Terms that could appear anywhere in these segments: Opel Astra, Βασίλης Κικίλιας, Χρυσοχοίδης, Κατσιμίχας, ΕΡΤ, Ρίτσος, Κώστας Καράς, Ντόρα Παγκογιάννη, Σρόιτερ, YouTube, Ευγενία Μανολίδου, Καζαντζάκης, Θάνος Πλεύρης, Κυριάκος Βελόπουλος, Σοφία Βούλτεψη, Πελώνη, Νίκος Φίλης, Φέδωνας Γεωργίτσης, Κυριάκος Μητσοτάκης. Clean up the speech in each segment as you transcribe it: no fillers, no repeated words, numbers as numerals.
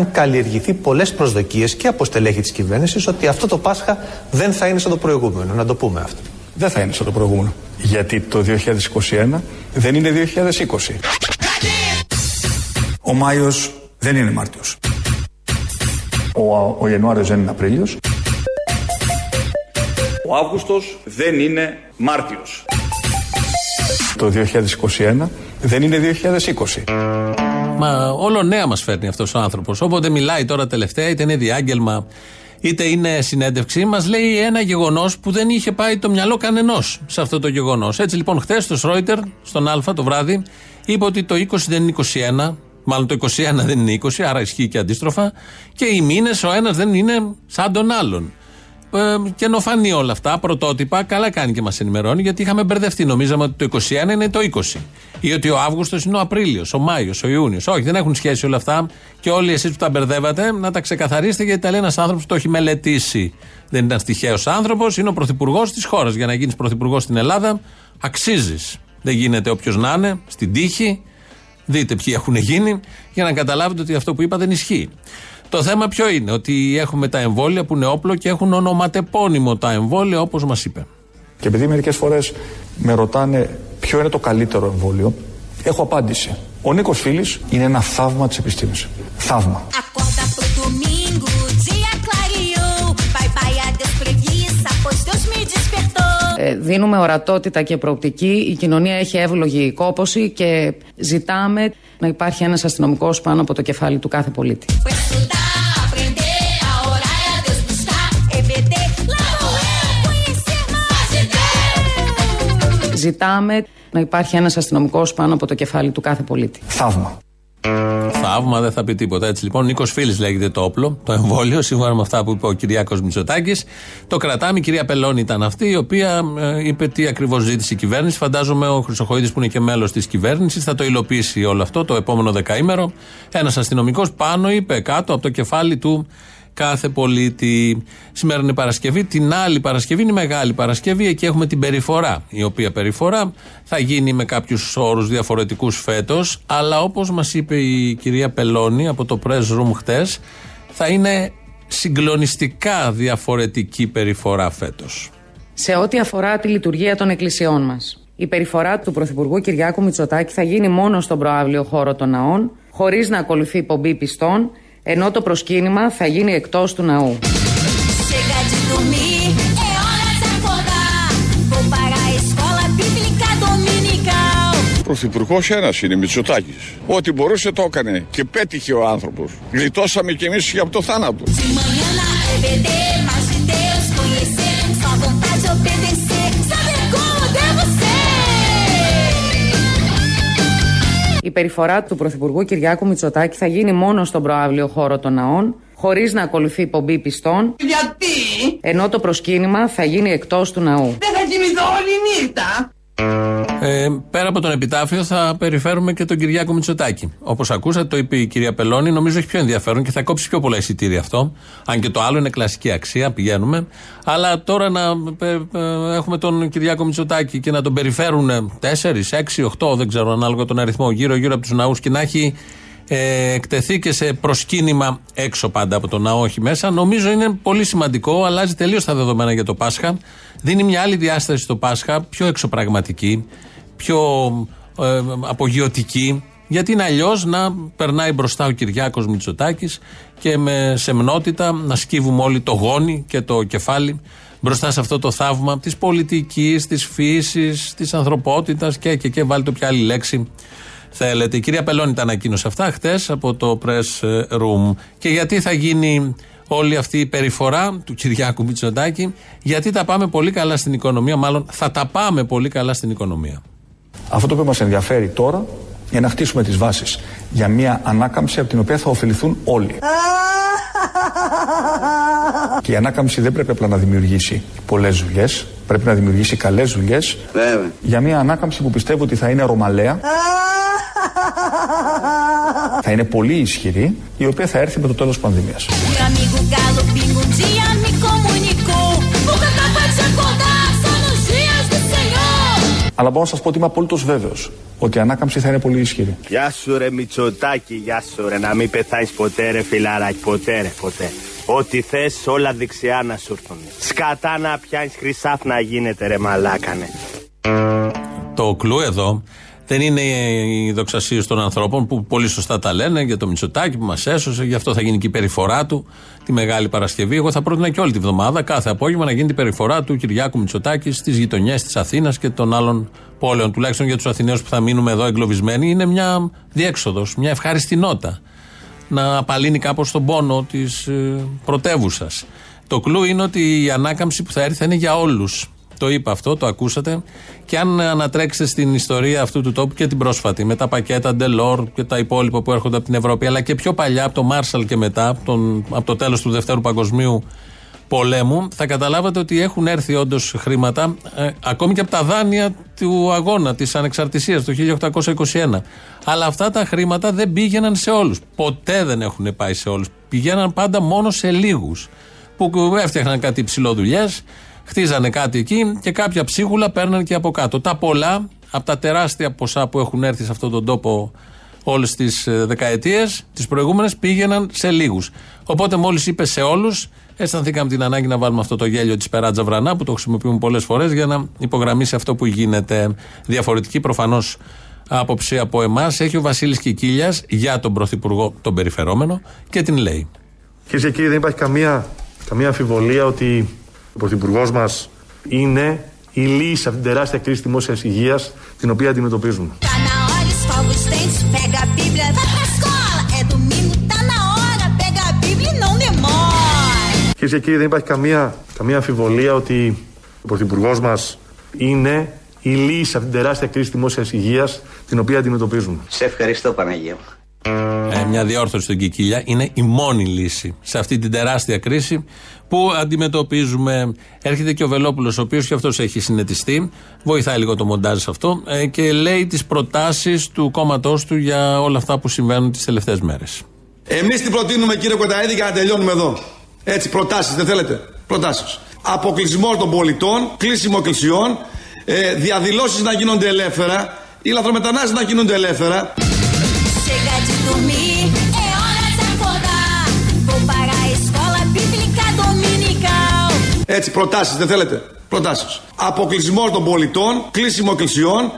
είχαν καλλιεργηθεί πολλές προσδοκίες και από στελέχη της κυβέρνησης ότι αυτό το Πάσχα δεν θα είναι σαν το προηγούμενο. Να το πούμε αυτό. Δεν θα είναι σαν το προηγούμενο. Γιατί το 2021 δεν είναι 2020. Ο Μάιος δεν είναι Μάρτιος. Ο Ιανουάριος δεν είναι Απρίλιος. Ο Αύγουστος δεν είναι Μάρτιος. Το 2021 δεν είναι 2020. Μα όλο νέα μας φέρνει αυτός ο άνθρωπος. Όποτε μιλάει τώρα τελευταία, είτε είναι διάγγελμα, είτε είναι συνέντευξη, μας λέει ένα γεγονός που δεν είχε πάει το μυαλό κανενός σε αυτό το γεγονός. Έτσι λοιπόν, χθες στο Σρόιτερ, στον Α το βράδυ, είπε ότι το 20 δεν είναι 21, μάλλον το 21 δεν είναι 20, άρα ισχύει και αντίστροφα, και οι μήνες ο ένας δεν είναι σαν τον άλλον. Και ενώ φανεί όλα αυτά, πρωτότυπα, καλά κάνει και μας ενημερώνει, γιατί είχαμε μπερδευτεί. Νομίζαμε ότι το 21 είναι το 20 ή ότι ο Αύγουστος είναι ο Απρίλιος, ο Μάιος, ο Ιούνιος. Όχι, δεν έχουν σχέση όλα αυτά. Και όλοι εσείς που τα μπερδεύατε, να τα ξεκαθαρίσετε, γιατί τα λέει ένας άνθρωπος που το έχει μελετήσει. Δεν είναι ένας τυχαίος άνθρωπος, είναι ο πρωθυπουργός της χώρας. Για να γίνεις πρωθυπουργός στην Ελλάδα, αξίζεις. Δεν γίνεται όποιος να είναι, στην τύχη. Δείτε ποιοι έχουν γίνει, για να καταλάβετε ότι αυτό που είπα δεν ισχύει. Το θέμα ποιο είναι? Ότι έχουμε τα εμβόλια που είναι όπλο και έχουν ονοματεπώνυμο τα εμβόλια, όπως μας είπε. Και επειδή μερικές φορές με ρωτάνε ποιο είναι το καλύτερο εμβόλιο, έχω απάντηση. Ο Νίκος Φίλης είναι ένα θαύμα της επιστήμης. Θαύμα. Δίνουμε ορατότητα και προοπτική, η κοινωνία έχει εύλογη κόπωση και ζητάμε να υπάρχει ένας αστυνομικός πάνω από το κεφάλι του κάθε πολίτη. Ζητάμε να υπάρχει ένας αστυνομικός πάνω από το κεφάλι του κάθε πολίτη. Θαύμα. Θαύμα, δεν θα πει τίποτα. Έτσι λοιπόν, Νίκος Φίλης λέγεται το όπλο, το εμβόλιο, σύμφωνα με αυτά που είπε ο Κυριάκος Μητσοτάκης. Το κρατάμε. Η κυρία Πελώνη ήταν αυτή, η οποία είπε τι ακριβώς ζήτησε η κυβέρνηση. Φαντάζομαι ο Χρυσοχοίδης, που είναι και μέλος της κυβέρνησης, θα το υλοποιήσει όλο αυτό το επόμενο δεκαήμερο. Ένας αστυνομικός πάνω, είπε, κάτω από το κεφάλι του κάθε πολίτη. Σήμερα είναι Παρασκευή. Την άλλη Παρασκευή είναι η Μεγάλη Παρασκευή. Εκεί έχουμε την περιφορά. Η οποία περιφορά θα γίνει με κάποιους όρους διαφορετικούς φέτος. Αλλά όπως μας είπε η κυρία Πελώνη από το press room χτες, θα είναι συγκλονιστικά διαφορετική περιφορά φέτος. Σε ό,τι αφορά τη λειτουργία των εκκλησιών μας, η περιφορά του Πρωθυπουργού Κυριάκου Μητσοτάκη θα γίνει μόνο στον προαύλιο χώρο των ναών, χωρίς να ακολουθεί πομπή πιστών, ενώ το προσκύνημα θα γίνει εκτός του ναού. Ο πρωθυπουργός ένας είναι, Μητσοτάκης. Ό,τι μπορούσε το έκανε και πέτυχε ο άνθρωπος. Γλιτώσαμε κι εμείς από το θάνατο. Η περιφορά του Πρωθυπουργού Κυριάκου Μητσοτάκη θα γίνει μόνο στον προαύλιο χώρο των ναών, χωρίς να ακολουθεί πομπή πιστών. Γιατί? Ενώ το προσκύνημα θα γίνει εκτός του ναού. Δεν θα κοιμηθώ όλη νύχτα. Πέρα από τον επιτάφιο θα περιφέρουμε και τον Κυριάκο Μητσοτάκη. Όπως ακούσατε, το είπε η κυρία Πελώνη, νομίζω έχει πιο ενδιαφέρον και θα κόψει πιο πολλά εισιτήρια αυτό. Αν και το άλλο είναι κλασική αξία, πηγαίνουμε. Αλλά τώρα να έχουμε τον Κυριάκο Μητσοτάκη και να τον περιφέρουν 4, 6, 8, δεν ξέρω, ανάλογα τον αριθμό, γύρω-γύρω από τους ναούς, και να έχει εκτεθεί και σε προσκύνημα έξω πάντα από το ναό, όχι μέσα. Νομίζω είναι πολύ σημαντικό, αλλάζει τελείως τα δεδομένα για το Πάσχα. Δίνει μια άλλη διάσταση στο Πάσχα, πιο εξωπραγματική, πιο απογειωτική. Γιατί είναι αλλιώς να περνάει μπροστά ο Κυριάκος Μητσοτάκης και με σεμνότητα να σκύβουμε όλοι το γόνι και το κεφάλι μπροστά σε αυτό το θαύμα της πολιτικής, της φύσης, της ανθρωπότητας και βάλτε όποια άλλη λέξη θέλετε. Η κυρία Πελώνη τα ανακοίνωσε αυτά χτες από το press room. Και γιατί θα γίνει όλη αυτή η περιφορά του Κυριάκου Μητσοτάκη? Γιατί τα πάμε πολύ καλά στην οικονομία, μάλλον θα τα πάμε πολύ καλά στην οικονομία. Αυτό το οποίο μας ενδιαφέρει τώρα είναι να χτίσουμε τις βάσεις για μια ανάκαμψη από την οποία θα ωφεληθούν όλοι. Και η ανάκαμψη δεν πρέπει απλά να δημιουργήσει πολλές δουλειές, πρέπει να δημιουργήσει καλές δουλειές. Για μια ανάκαμψη που πιστεύω ότι θα είναι ρωμαλαία, θα είναι πολύ ισχυρή, η οποία θα έρθει με το τέλος της πανδημίας. Αλλά μπορώ να σας πω ότι είμαι απολύτως βέβαιος ότι η ανάκαμψη θα είναι πολύ ισχυρή. Γεια σου ρε Μητσοτάκη, γεια σου ρε, να μην πεθάνεις ποτέ ρε φιλαράκι, ποτέ ρε, ποτέ. Ό,τι θες όλα δεξιά να σου έρθουν. Σκατά να πιάνεις χρυσάφνα να γίνεται ρε μαλάκανε. Το κλου εδώ δεν είναι οι δοξασίες των ανθρώπων που πολύ σωστά τα λένε για το Μητσοτάκη που μας έσωσε, γι' αυτό θα γίνει και η περιφορά του τη Μεγάλη Παρασκευή. Εγώ θα πρότεινα και όλη τη βδομάδα, κάθε απόγευμα, να γίνει η περιφορά του Κυριάκου Μητσοτάκη στις γειτονιές της Αθήνας και των άλλων πόλεων. Τουλάχιστον για τους Αθηναίους που θα μείνουμε εδώ εγκλωβισμένοι, είναι μια διέξοδος, μια ευχαριστηνότητα να απαλύνει κάπως τον πόνο της πρωτεύουσας. Το κλου είναι ότι η ανάκαμψη που θα έρθει θα είναι για όλους. Το είπα αυτό, το ακούσατε. Και αν ανατρέξετε στην ιστορία αυτού του τόπου και την πρόσφατη, με τα πακέτα Ντελόρ και τα υπόλοιπα που έρχονται από την Ευρώπη, αλλά και πιο παλιά, από το Μάρσαλ και μετά, από το τέλος του Δευτέρου Παγκοσμίου Πολέμου, θα καταλάβατε ότι έχουν έρθει όντως χρήματα, ακόμη και από τα δάνεια του αγώνα της ανεξαρτησίας το 1821. Αλλά αυτά τα χρήματα δεν πήγαιναν σε όλους. Ποτέ δεν έχουν πάει σε όλους. Πηγαίναν πάντα μόνο σε λίγους που έφτιαχναν κάτι ψηλοδουλειές. Χτίζανε κάτι εκεί και κάποια ψίχουλα παίρναν και από κάτω. Τα πολλά, από τα τεράστια ποσά που έχουν έρθει σε αυτόν τον τόπο όλες τις δεκαετίες, τις προηγούμενες, πήγαιναν σε λίγους. Οπότε μόλις είπε σε όλους, αισθανθήκαμε την ανάγκη να βάλουμε αυτό το γέλιο της Περάτζα Βρανά που το χρησιμοποιούμε πολλές φορές για να υπογραμμίσει αυτό που γίνεται. Διαφορετική προφανώς άποψη από εμάς έχει ο Βασίλης Κικίλιας για τον Πρωθυπουργό τον περιφερόμενο και την λέει. Κυρίες και κύριοι, δεν υπάρχει καμία αμφιβολία ότι ο Πρωθυπουργός μας είναι η λύση σε αυτήν την τεράστια κρίση δημόσιας υγείας την οποία αντιμετωπίζουμε. Κυρίες και κύριοι, δεν υπάρχει καμία αμφιβολία ότι ο Πρωθυπουργός μας είναι η λύση σε αυτήν την τεράστια κρίση δημόσιας υγείας την οποία αντιμετωπίζουμε. Σε ευχαριστώ Παναγία μου. Μια διόρθωση στον Κικίλια, είναι η μόνη λύση σε αυτή την τεράστια κρίση που αντιμετωπίζουμε. Έρχεται και ο Βελόπουλος, ο οποίος και αυτός έχει συνετιστεί, βοηθάει λίγο το μοντάζ σε αυτό, και λέει τις προτάσεις του κόμματός του για όλα αυτά που συμβαίνουν τις τελευταίες μέρες. Εμείς την προτείνουμε κύριε Κοταίδη για να τελειώνουμε εδώ. Έτσι, προτάσεις, δεν θέλετε? Προτάσεις. Αποκλεισμό των πολιτών, κλείσιμο εκκλησιών, διαδηλώσεις να γίνονται ελεύθερα, οι λαθρομετανάστες να γίνονται ελεύθερα. Έτσι, προτάσεις, δεν θέλετε? Προτάσεις. Αποκλεισμό των πολιτών, κλείσιμο εκκλησιών.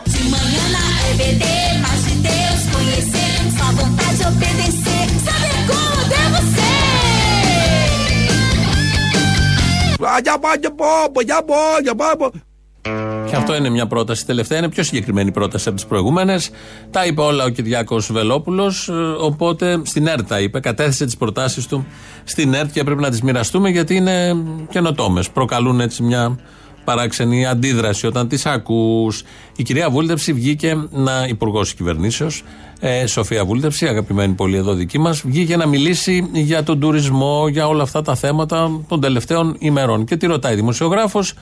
Και αυτό είναι μια πρόταση τελευταία, είναι πιο συγκεκριμένη πρόταση από τις προηγούμενες. Τα είπε όλα ο Κυριάκος Βελόπουλος, οπότε στην ΕΡΤ τα είπε, κατέθεσε τις προτάσεις του στην ΕΡΤ και πρέπει να τις μοιραστούμε γιατί είναι καινοτόμες. Προκαλούν έτσι μια παράξενη αντίδραση όταν τις ακούς. Η κυρία Βούλτεψη βγήκε, υπουργός κυβερνήσεως, Σοφία Βούλτεψη, αγαπημένη πολύ εδώ δική μας, βγήκε να μιλήσει για τον τουρισμό, για όλα αυτά τα θέματα των τελευταίων ημερών. Και τη ρωτάει δημοσιογράφος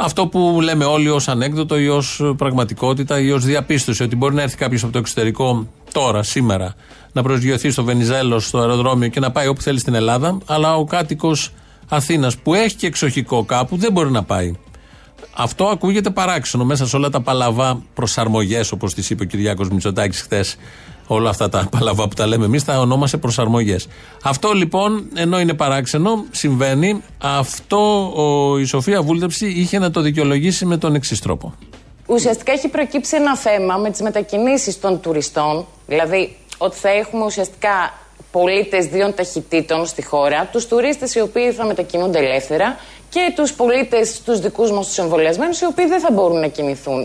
αυτό που λέμε όλοι ως ανέκδοτο ή ως πραγματικότητα ή ως διαπίστωση, ότι μπορεί να έρθει κάποιος από το εξωτερικό τώρα, σήμερα, να προσγειωθεί στο Βενιζέλος, στο αεροδρόμιο και να πάει όπου θέλει στην Ελλάδα, αλλά ο κάτοικος Αθήνας που έχει και εξοχικό κάπου δεν μπορεί να πάει. Αυτό ακούγεται παράξενο μέσα σε όλα τα παλαβά προσαρμογές, όπως τις είπε ο Κυριάκος Μητσοτάκης χθες. Όλα αυτά τα παλαβά που τα λέμε εμείς τα ονόμασε προσαρμογές. Αυτό λοιπόν, ενώ είναι παράξενο, συμβαίνει. Αυτό η Σοφία Βούλτεψη είχε να το δικαιολογήσει με τον εξής τρόπο. Ουσιαστικά έχει προκύψει ένα θέμα με τις μετακινήσεις των τουριστών. Δηλαδή ότι θα έχουμε ουσιαστικά πολίτες δύο ταχυτήτων στη χώρα, τους τουρίστες οι οποίοι θα μετακινούνται ελεύθερα και τους πολίτες, τους δικούς μας τους εμβολιασμένους, οι οποίοι δεν θα μπορούν να κινηθούν.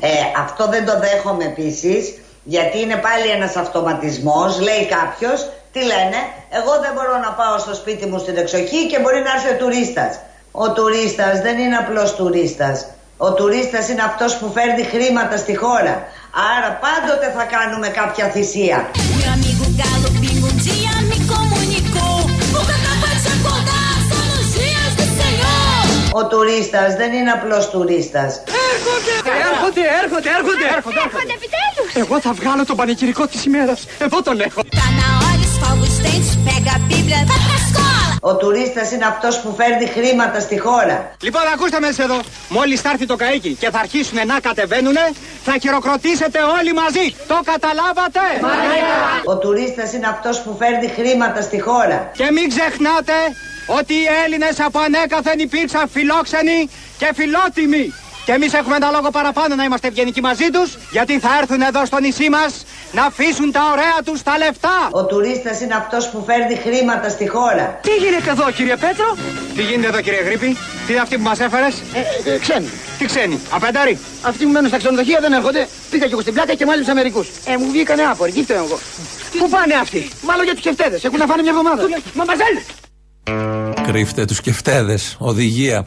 Αυτό δεν το δέχομαι επίσης. Γιατί είναι πάλι ένας αυτοματισμός, λέει κάποιος, τι λένε, εγώ δεν μπορώ να πάω στο σπίτι μου στην εξοχή και μπορεί να έρθει ο τουρίστας. Ο τουρίστας δεν είναι απλός τουρίστας. Ο τουρίστας είναι αυτός που φέρνει χρήματα στη χώρα. Άρα πάντοτε θα κάνουμε κάποια θυσία. Ο τουρίστας δεν είναι απλός τουρίστας. Έρχονται επιτέλους. Εγώ θα βγάλω τον πανηγυρικό της ημέρας. Εγώ τον έχω. Ο τουρίστας είναι αυτός που φέρνει χρήματα στη χώρα. Λοιπόν, ακούστε με εδώ. Μόλις θα έρθει το καίκι και θα αρχίσουν να κατεβαίνουνε, θα χειροκροτήσετε όλοι μαζί. Το καταλάβατε? Ο τουρίστας είναι αυτός που φέρνει χρήματα στη χώρα. Και μην ξεχνάτε ότι οι Έλληνες από ανέκαθεν υπήρξαν φιλόξενοι και φιλότιμοι. Και εμείς έχουμε ένα λόγο παραπάνω να είμαστε ευγενικοί μαζί τους, γιατί θα έρθουν εδώ στο νησί μας να αφήσουν τα ωραία τους τα λεφτά. Ο τουρίστας είναι αυτός που φέρνει χρήματα στη χώρα. Τι γίνεται εδώ, κύριε Πέτρο? Τι γίνεται εδώ, κύριε Γρήπη? Τι είναι αυτή που μας έφερες? Ξένοι. Τι ξένοι? Απεντάρι. Αυτοί που μένουν στα ξενοδοχεία δεν έρχονται. Πήγα και εγώ στην πλάκα και μάλιστα μερικούς. Μου βγήκανε άφοροι, γύπτω εγώ. Πού πάνε αυτοί? Μάλλον για τους κεφτέδες. Έχουν να φάνε μια εβδομάδα. Κρύφτε τους κεφτέδες. Οδηγία.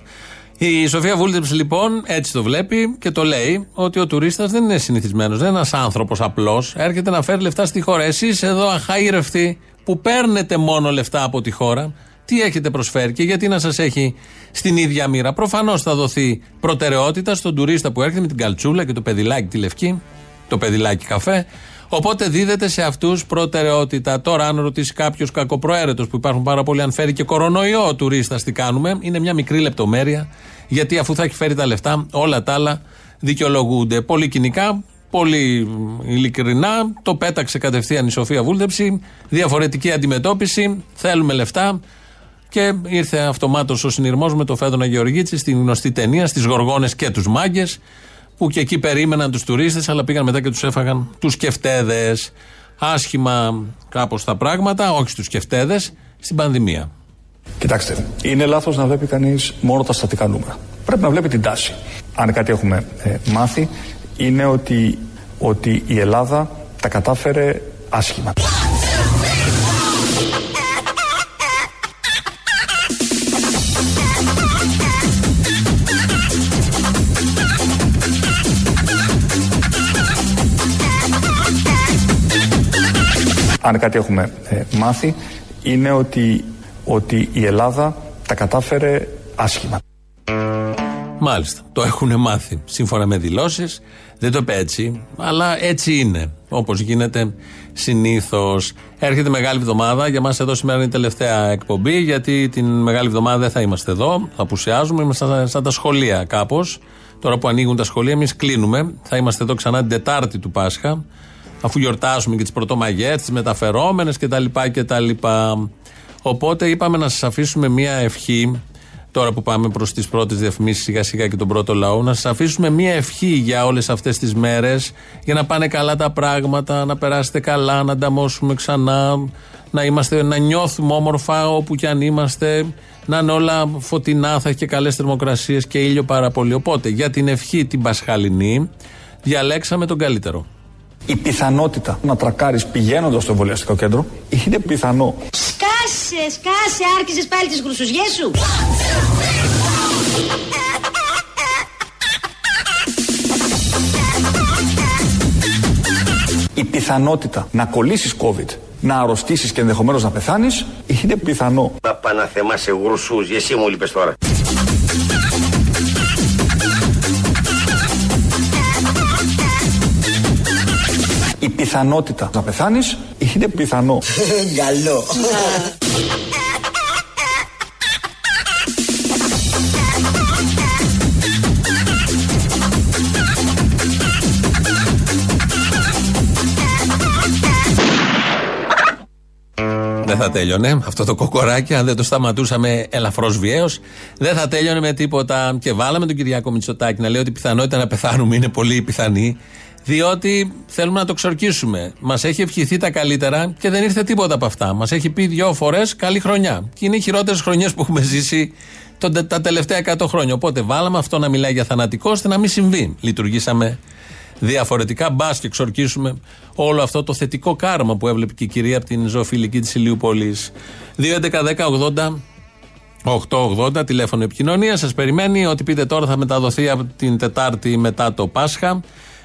Η Σοφία Βούλτεψη λοιπόν έτσι το βλέπει και το λέει ότι ο τουρίστας δεν είναι συνηθισμένος, δεν είναι ένας άνθρωπος απλός, έρχεται να φέρει λεφτά στη χώρα. Εσείς εδώ αχαήρευτοι που παίρνετε μόνο λεφτά από τη χώρα, τι έχετε προσφέρει και γιατί να σας έχει στην ίδια μοίρα? Προφανώς θα δοθεί προτεραιότητα στον τουρίστα που έρχεται με την καλτσούλα και το παιδιλάκι τη λευκή, το παιδιλάκι καφέ. Οπότε δίδεται σε αυτούς προτεραιότητα. Τώρα, αν ρωτήσει κάποιος κακοπροαίρετος, που υπάρχουν πάρα πολλοί, αν φέρει και κορονοϊό ο τουρίστας, τι κάνουμε? Είναι μια μικρή λεπτομέρεια, γιατί αφού θα έχει φέρει τα λεφτά, όλα τα άλλα δικαιολογούνται. Πολύ κοινικά, πολύ ειλικρινά, το πέταξε κατευθείαν η Σοφία Βούλτεψη. Διαφορετική αντιμετώπιση. Θέλουμε λεφτά. Και ήρθε αυτομάτως ο συνειρμός με το Φέδωνα Γεωργίτση στην γνωστή ταινία, στις Γοργόνες και τους μάγκες. Που και εκεί περίμεναν τους τουρίστες, αλλά πήγαν μετά και τους έφαγαν τους κεφτέδες. Άσχημα κάπως τα πράγματα, όχι στους κεφτέδες, στην πανδημία. Κοιτάξτε, είναι λάθος να βλέπει κανείς μόνο τα στατικά νούμερα. Πρέπει να βλέπει την τάση. Αν κάτι έχουμε μάθει, είναι ότι η Ελλάδα τα κατάφερε άσχημα. Αν κάτι έχουμε μάθει, είναι ότι η Ελλάδα τα κατάφερε άσχημα. Μάλιστα, το έχουν μάθει σύμφωνα με δηλώσεις. Δεν το είπε έτσι, αλλά έτσι είναι, όπως γίνεται συνήθως. Έρχεται Μεγάλη Εβδομάδα, για μας εδώ σήμερα είναι η τελευταία εκπομπή, γιατί την Μεγάλη Εβδομάδα δεν θα είμαστε εδώ, θα απουσιάζουμε, είμαστε σαν τα σχολεία κάπως. Τώρα που ανοίγουν τα σχολεία, εμείς κλείνουμε, θα είμαστε εδώ ξανά την Τετάρτη του Πάσχα, αφού γιορτάσουμε και τις πρωτομαγιές, τις μεταφερόμενες κτλ. Οπότε είπαμε να σας αφήσουμε μία ευχή, τώρα που πάμε προς τις πρώτες διαφημίσεις σιγά σιγά και τον πρώτο λαό, να σας αφήσουμε μία ευχή για όλες αυτές τις μέρες, για να πάνε καλά τα πράγματα, να περάσετε καλά, να ανταμώσουμε ξανά, να νιώθουμε όμορφα όπου κι αν είμαστε, να είναι όλα φωτεινά, θα έχει και καλές θερμοκρασίες και ήλιο πάρα πολύ. Οπότε για την ευχή την πασχαλινή διαλέξαμε τον καλύτερο. Η πιθανότητα να τρακάρεις πηγαίνοντας στο εμβολιαστικό κέντρο είναι πιθανό. Σκάσε, άρχισες πάλι τις γρουσουζιές σου. Η πιθανότητα να κολλήσεις COVID, να αρρωστήσεις και ενδεχομένως να πεθάνεις είναι πιθανό. Παπαναθεμά σε γρουσούζι, εσύ μου λείπες τώρα. Η πιθανότητα να πεθάνεις είναι πιθανό. Καλό. Δεν θα τέλειωνε αυτό το κοκοράκι, αν δεν το σταματούσαμε ελαφρώς βιαίως. Δεν θα τέλειωνε με τίποτα. Και βάλαμε τον Κυριάκο Μητσοτάκη να λέει ότι η πιθανότητα να πεθάνουμε είναι πολύ πιθανή. Διότι θέλουμε να το ξορκίσουμε. Μας έχει ευχηθεί τα καλύτερα και δεν ήρθε τίποτα από αυτά. Μας έχει πει 2 φορές καλή χρονιά. Και είναι οι χειρότερες χρονιές που έχουμε ζήσει τα τελευταία 100 χρόνια. Οπότε βάλαμε αυτό να μιλάει για θανατικό, ώστε να μην συμβεί. Λειτουργήσαμε διαφορετικά. Μπας και ξορκίσουμε όλο αυτό το θετικό κάρμα που έβλεπε και η κυρία από την ζωοφιλική της Ηλιούπολης. 2.11.10.80.880 τηλέφωνο επικοινωνία. Σας περιμένει. Ό,τι πείτε τώρα θα μεταδοθεί από την Τετάρτη μετά το Πάσχα.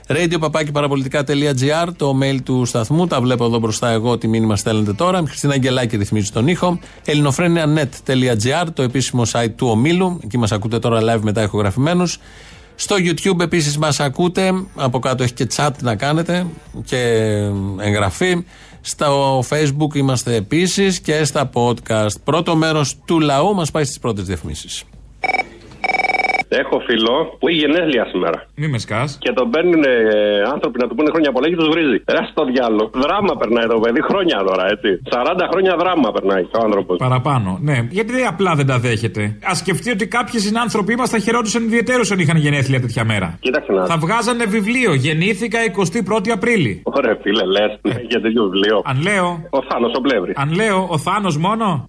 radio.parapolitica.gr το mail του σταθμού, τα βλέπω εδώ μπροστά εγώ τι μήνυμα στέλνετε τώρα. Χριστίνα Αγγελάκη ρυθμίζει τον ήχο. ελληνοφρένια.net.gr το επίσημο site του ομίλου, εκεί μας ακούτε τώρα live μετά ηχογραφημένους. Στο YouTube επίσης μας ακούτε, από κάτω έχει και chat να κάνετε και εγγραφή. Στο Facebook είμαστε επίσης και στα podcast. Πρώτο μέρος του λαού μας πάει στις πρώτες διαφημίσεις. Έχω φίλο που έχει γενέθλια σήμερα. Μη με σκάς. Και τον παίρνουν άνθρωποι να του πούνε χρόνια πολλά και του βρίζει. Ρε στο διάλογο. Δράμα περνάει το παιδί, χρόνια τώρα, έτσι. 40 χρόνια δράμα περνάει ο άνθρωπος. Παραπάνω, ναι. Γιατί απλά δεν τα δέχεται. Ας σκεφτεί ότι κάποιοι συνάνθρωποι μας θα χαιρόντουσαν ιδιαιτέρως αν είχαν γενέθλια τέτοια μέρα. Κοίταξε να. Θα βγάζανε βιβλίο. Γεννήθηκα 21η Απρίλη. Ωραία, φίλε, λες. Για τέτοιο βιβλίο. Αν λέω. Ο Θάνος ο Πλεύρης. Αν λέω ο Θάνος μόνο.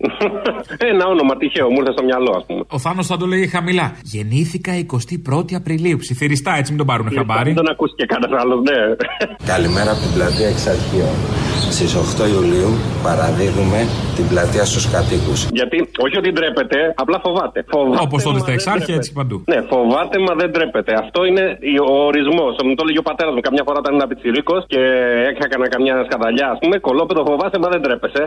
Ένα όνομα τυχαίο μου ήρθε στο μυαλό, ας πούμε. Ο Θάνος θα το λέει χαμηλά. Γεννήθηκα 21η Απριλίου. Ψιθυριστά, έτσι μην τον πάρουν χαμπάρι. Δεν τον ακούσει και κανένα άλλο, ναι. Καλημέρα από την πλατεία Εξαρχείων. Στις 8 Ιουλίου παραδίδουμε την πλατεία στους κατοίκους. Γιατί, όχι ότι ντρέπεται, απλά φοβάται. Όπως τότε στα Εξάρχεια, έτσι παντού. Ναι, φοβάται, μα δεν ντρέπεται. Αυτό είναι ο ορισμός. Μου το έλεγε ο πατέρας μου. Καμιά φορά ήταν ένα πιτσιρίκος και έκανα καμιά σκαταλιά, ας πούμε. Κολόπεδο, φοβάσαι, μα δεν ντρέπεσαι.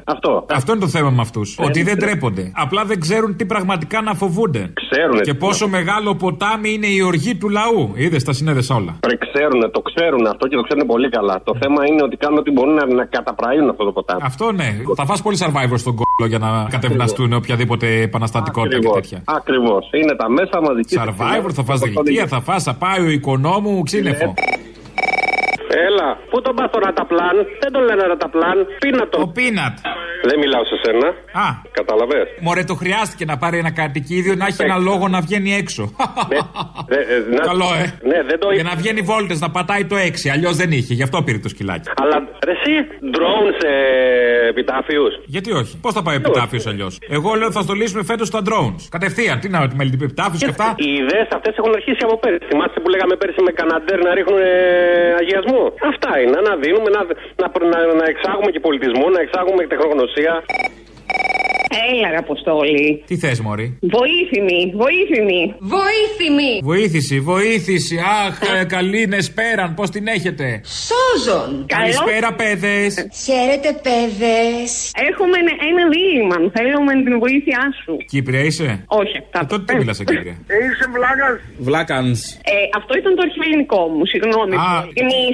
Αυτό είναι το θέμα με αυτούς. Ότι δεν ντρέπονται. Απλά δεν ξέρουν τι πραγματικά να φοβούνται. Ξέρουν. Και πόσο μεγάλο. Το ποτάμι είναι η οργή του λαού. Είδες, τα συνέδεσα όλα. Το ξέρουν αυτό και το ξέρουν πολύ καλά. Το θέμα είναι ότι κάνουν ό,τι μπορούν να καταπραίνουν αυτό το ποτάμι. Αυτό ναι. Θα φας πολύ survivor στον κόλλο για να κατευναστούν οποιαδήποτε επαναστατικότητα και τέτοια. Ακριβώς. Είναι τα μέσα μαζικής. Survivor, θα φας δελτία, θα πάει ο οικονόμου ξύνεφο. Έλα, πού τον πάθω Ραταπλάν, δεν τον λένε Ραταπλάν, Πίνατο. Ο Πίνατ. Δεν μιλάω σε σένα. Α. Καταλαβες. Μωρέ, το χρειάστηκε να πάρει ένα κατοικίδιο να έχει ένα λόγο να βγαίνει έξω. Ναι. Καλό, ναι, δεν το... Για να βγαίνει βόλτες, να πατάει το 6, αλλιώς δεν είχε, γι' αυτό πήρε το σκυλάκι. Αλλά ρε, εσύ, ντρόουν σε επιτάφιους. Γιατί όχι, πώς θα πάει επιτάφιος αλλιώς. Εγώ λέω θα στολίσουμε φέτος τα ντρόουν. Κατευθείαν, τι να με επιτάφιους και αυτά. Οι ιδέες αυτές έχουν αρχίσει από πέρυσι. Θυμάστε που λέγαμε πέρυσι με Καναντέρ να ρίχνουν αγιασμό. Αυτά είναι, να δίνουμε, να εξάγουμε και πολιτισμό, να εξάγουμε και τεχνογνωσία. Έλα, Αποστόλη. Τι θες, μωρή? Βοήθηση. Αχ, καλήνες πέραν, πώς την έχετε? Σόζον. Καλησπέρα, παιδες. Χαίρετε, παιδες. Έχουμε ένα δίλημα. Θέλουμε την βοήθειά σου. Κύπρια είσαι? Όχι. Τότε τι μίλασε, Κύπρια? Είσαι βλάκας. Βλάκανς. Αυτό ήταν το αρχαιοελληνικό μου, συγγνώμη.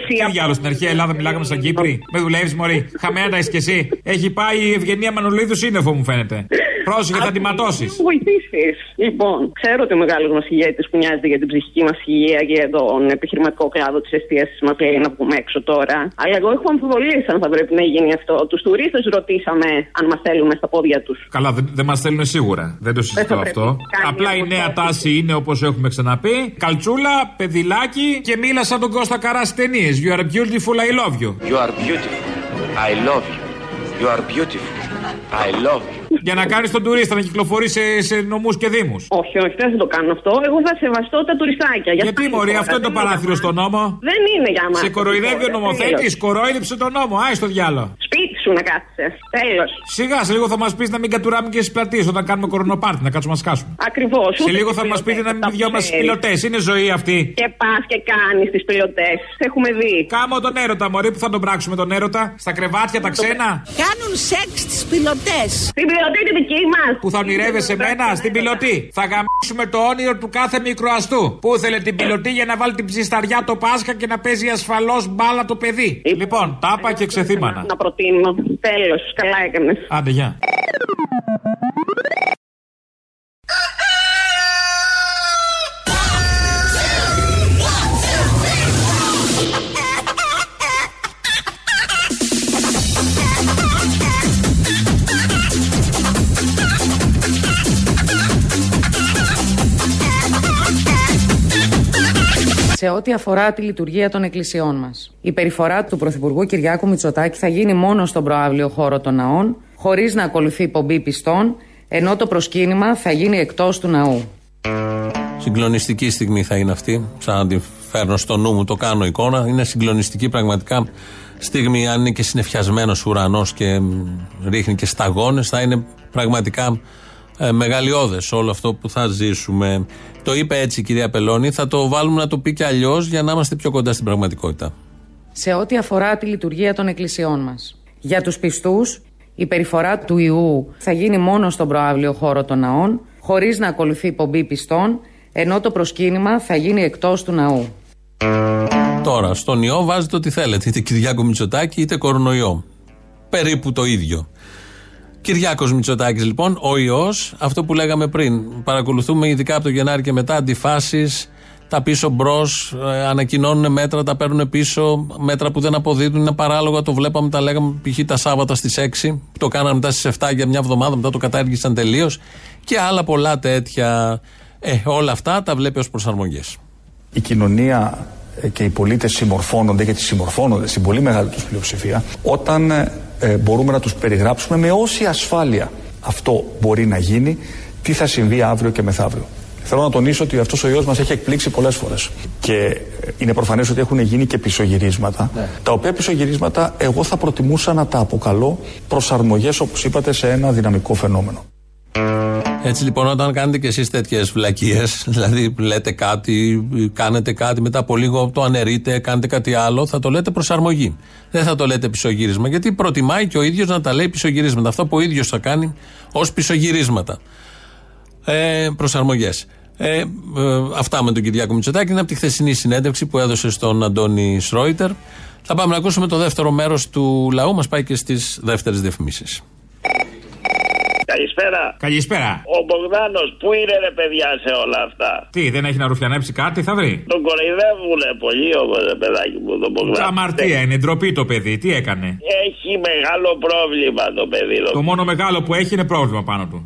Τι διάλογο στην αρχαία Ελλάδα μιλάγαμε σαν Κύπροι? Με δουλεύεις, μωρή? Χαμένα τα είσαι κι εσύ. Έχει πάει η Ευγενία Μανολίδου σύννεφο, μου φαίνεται. Πρόσεχε, θα τη ματώσεις. Θα βοηθήσεις. Λοιπόν, ξέρω ότι ο μεγάλος μας ηγέτης που νοιάζεται για την ψυχική μας υγεία και για τον επιχειρηματικό κλάδο της εστίασης μας λέει να βγούμε έξω τώρα. Αλλά εγώ έχω αμφιβολίες αν θα πρέπει να γίνει αυτό. Τους τουρίστες ρωτήσαμε αν μας θέλουν στα πόδια τους. Καλά, δεν μας θέλουν σίγουρα. Δεν το συζητώ αυτό. Απλά η νέα τάση είναι, όπως έχουμε ξαναπεί, καλτσούλα, παιδιλάκι και μίλα σαν τον Κώστα Καρά στις ταινίες. You are beautiful, I love you. You are beautiful, I love you. You are beautiful. I love you. Για να κάνεις τον τουρίστα να κυκλοφορεί σε νομούς και δήμους. Όχι, δεν θα το κάνω αυτό. Εγώ θα σεβαστώ τα τουριστάκια. Γιατί μωρή, αυτό είναι το παράθυρο στον νόμο. Δεν είναι για μας. Σε κοροϊδεύει ο νομοθέτης, κορόιδεψε τον νόμο. Άι στο διάλο. Σπίτι σου να κάθεσαι. Τέλος. Σιγά, σε λίγο θα μας πεις να μην κατουράμε και στις πλατείες όταν κάνουμε κορονοπάρτι, να κάτσουμε να σκάσουμε. Ακριβώς. Σε λίγο θα μας πείτε να μην διόμαστε στις πιλωτές. Είναι ζωή αυτή. Και πας και κάνεις τις πιλωτές. Έχουμε δει. Κάμω τον έρωτα, μωρή, που θα τον πράξουμε τον έρωτα. Στα κρεβάτια τα ξένα. Κάνουν σεξ τις πιλωτές. Πιλωτή τη δική μας. Που θα ονειρεύεσαι εμένα στην πιλωτή. Θα γαμίσουμε το όνειρο του κάθε μικροαστού. Που ήθελε την πιλωτή για να βάλει την ψισταριά το Πάσχα και να παίζει ασφαλώς μπάλα το παιδί. Λοιπόν, τάπα και ξεθύμανα. Να προτείνω. Τέλος, καλά έκανες. Άντε, γεια. Σε ό,τι αφορά τη λειτουργία των εκκλησιών μας, η περιφορά του Πρωθυπουργού Κυριάκου Μητσοτάκη θα γίνει μόνο στον προαύλιο χώρο των ναών, χωρίς να ακολουθεί πομπή πιστών, ενώ το προσκύνημα θα γίνει εκτός του ναού. Συγκλονιστική στιγμή θα είναι αυτή. Σαν να την φέρνω στο νου μου, το κάνω εικόνα. Είναι συγκλονιστική πραγματικά στιγμή. Αν είναι και συννεφιασμένος ουρανός και ρίχνει και σταγόνες, θα είναι πραγματικά μεγαλειώδες όλο αυτό που θα ζήσουμε. Το είπε έτσι η κυρία Πελώνη, θα το βάλουμε να το πει και αλλιώς για να είμαστε πιο κοντά στην πραγματικότητα. Σε ό,τι αφορά τη λειτουργία των εκκλησιών μας, για τους πιστούς η περιφορά του Ιού θα γίνει μόνο στον προαύλιο χώρο των ναών, χωρίς να ακολουθεί πομπή πιστών, ενώ το προσκύνημα θα γίνει εκτός του ναού. Τώρα, στον ιό βάζετε ό,τι θέλετε, είτε Κυριάκο Μητσοτάκη είτε κορονοϊό. Περίπου το ίδιο. Κυριάκος Μητσοτάκης λοιπόν, ο ιός, αυτό που λέγαμε πριν. Παρακολουθούμε ειδικά από το Γενάρη και μετά αντιφάσεις, τα πίσω μπρος, ανακοινώνουν μέτρα, τα παίρνουν πίσω, μέτρα που δεν αποδίδουν, είναι παράλογα, το βλέπαμε, τα λέγαμε π.χ. τα Σάββατα στις 6, το κάναμε μετά στις 7 για μια εβδομάδα, μετά το κατάργησαν τελείως και άλλα πολλά τέτοια. Όλα αυτά τα βλέπει ως προσαρμογές. Η κοινωνία και οι πολίτες συμμορφώνονται, γιατί συμμορφώνονται στην πολύ μεγάλη τους πλειοψηφία, όταν μπορούμε να τους περιγράψουμε με όση ασφάλεια αυτό μπορεί να γίνει, τι θα συμβεί αύριο και μεθαύριο. Θέλω να τονίσω ότι αυτός ο ιός μας έχει εκπλήξει πολλές φορές. Και είναι προφανές ότι έχουν γίνει και πισωγυρίσματα, ναι. Τα οποία πισωγυρίσματα εγώ θα προτιμούσα να τα αποκαλώ προσαρμογές, όπως είπατε, σε ένα δυναμικό φαινόμενο. Έτσι λοιπόν, όταν κάνετε κι εσείς τέτοιες βλακίες, δηλαδή λέτε κάτι, κάνετε κάτι, μετά από λίγο το αναιρείτε, κάνετε κάτι άλλο, θα το λέτε προσαρμογή. Δεν θα το λέτε πισωγύρισμα, γιατί προτιμάει και ο ίδιος να τα λέει πισωγυρίσματα. Αυτό που ο ίδιος θα κάνει ως πισωγυρίσματα. Προσαρμογές. Αυτά με τον Κυριάκο Μητσοτάκη είναι από τη χθεσινή συνέντευξη που έδωσε στον Αντώνη Σρόιτερ. Θα πάμε να ακούσουμε το δεύτερο μέρος του λαού, μας πάει και στις δεύτερες διαφημίσεις. Καλησπέρα. Καλησπέρα. Ο Μπογδάνος που είναι, ρε παιδιά, σε όλα αυτά? Τι, δεν έχει να ρουφιανέψει κάτι, θα βρει. Τον κοροϊδεύουνε πολύ όμω, ρε παιδάκι μου, τον Μπογδάνο. Αμαρτία είναι, ντροπή το παιδί, τι έκανε? Έχει μεγάλο πρόβλημα το παιδί. Το μόνο μεγάλο που έχει είναι πρόβλημα πάνω του.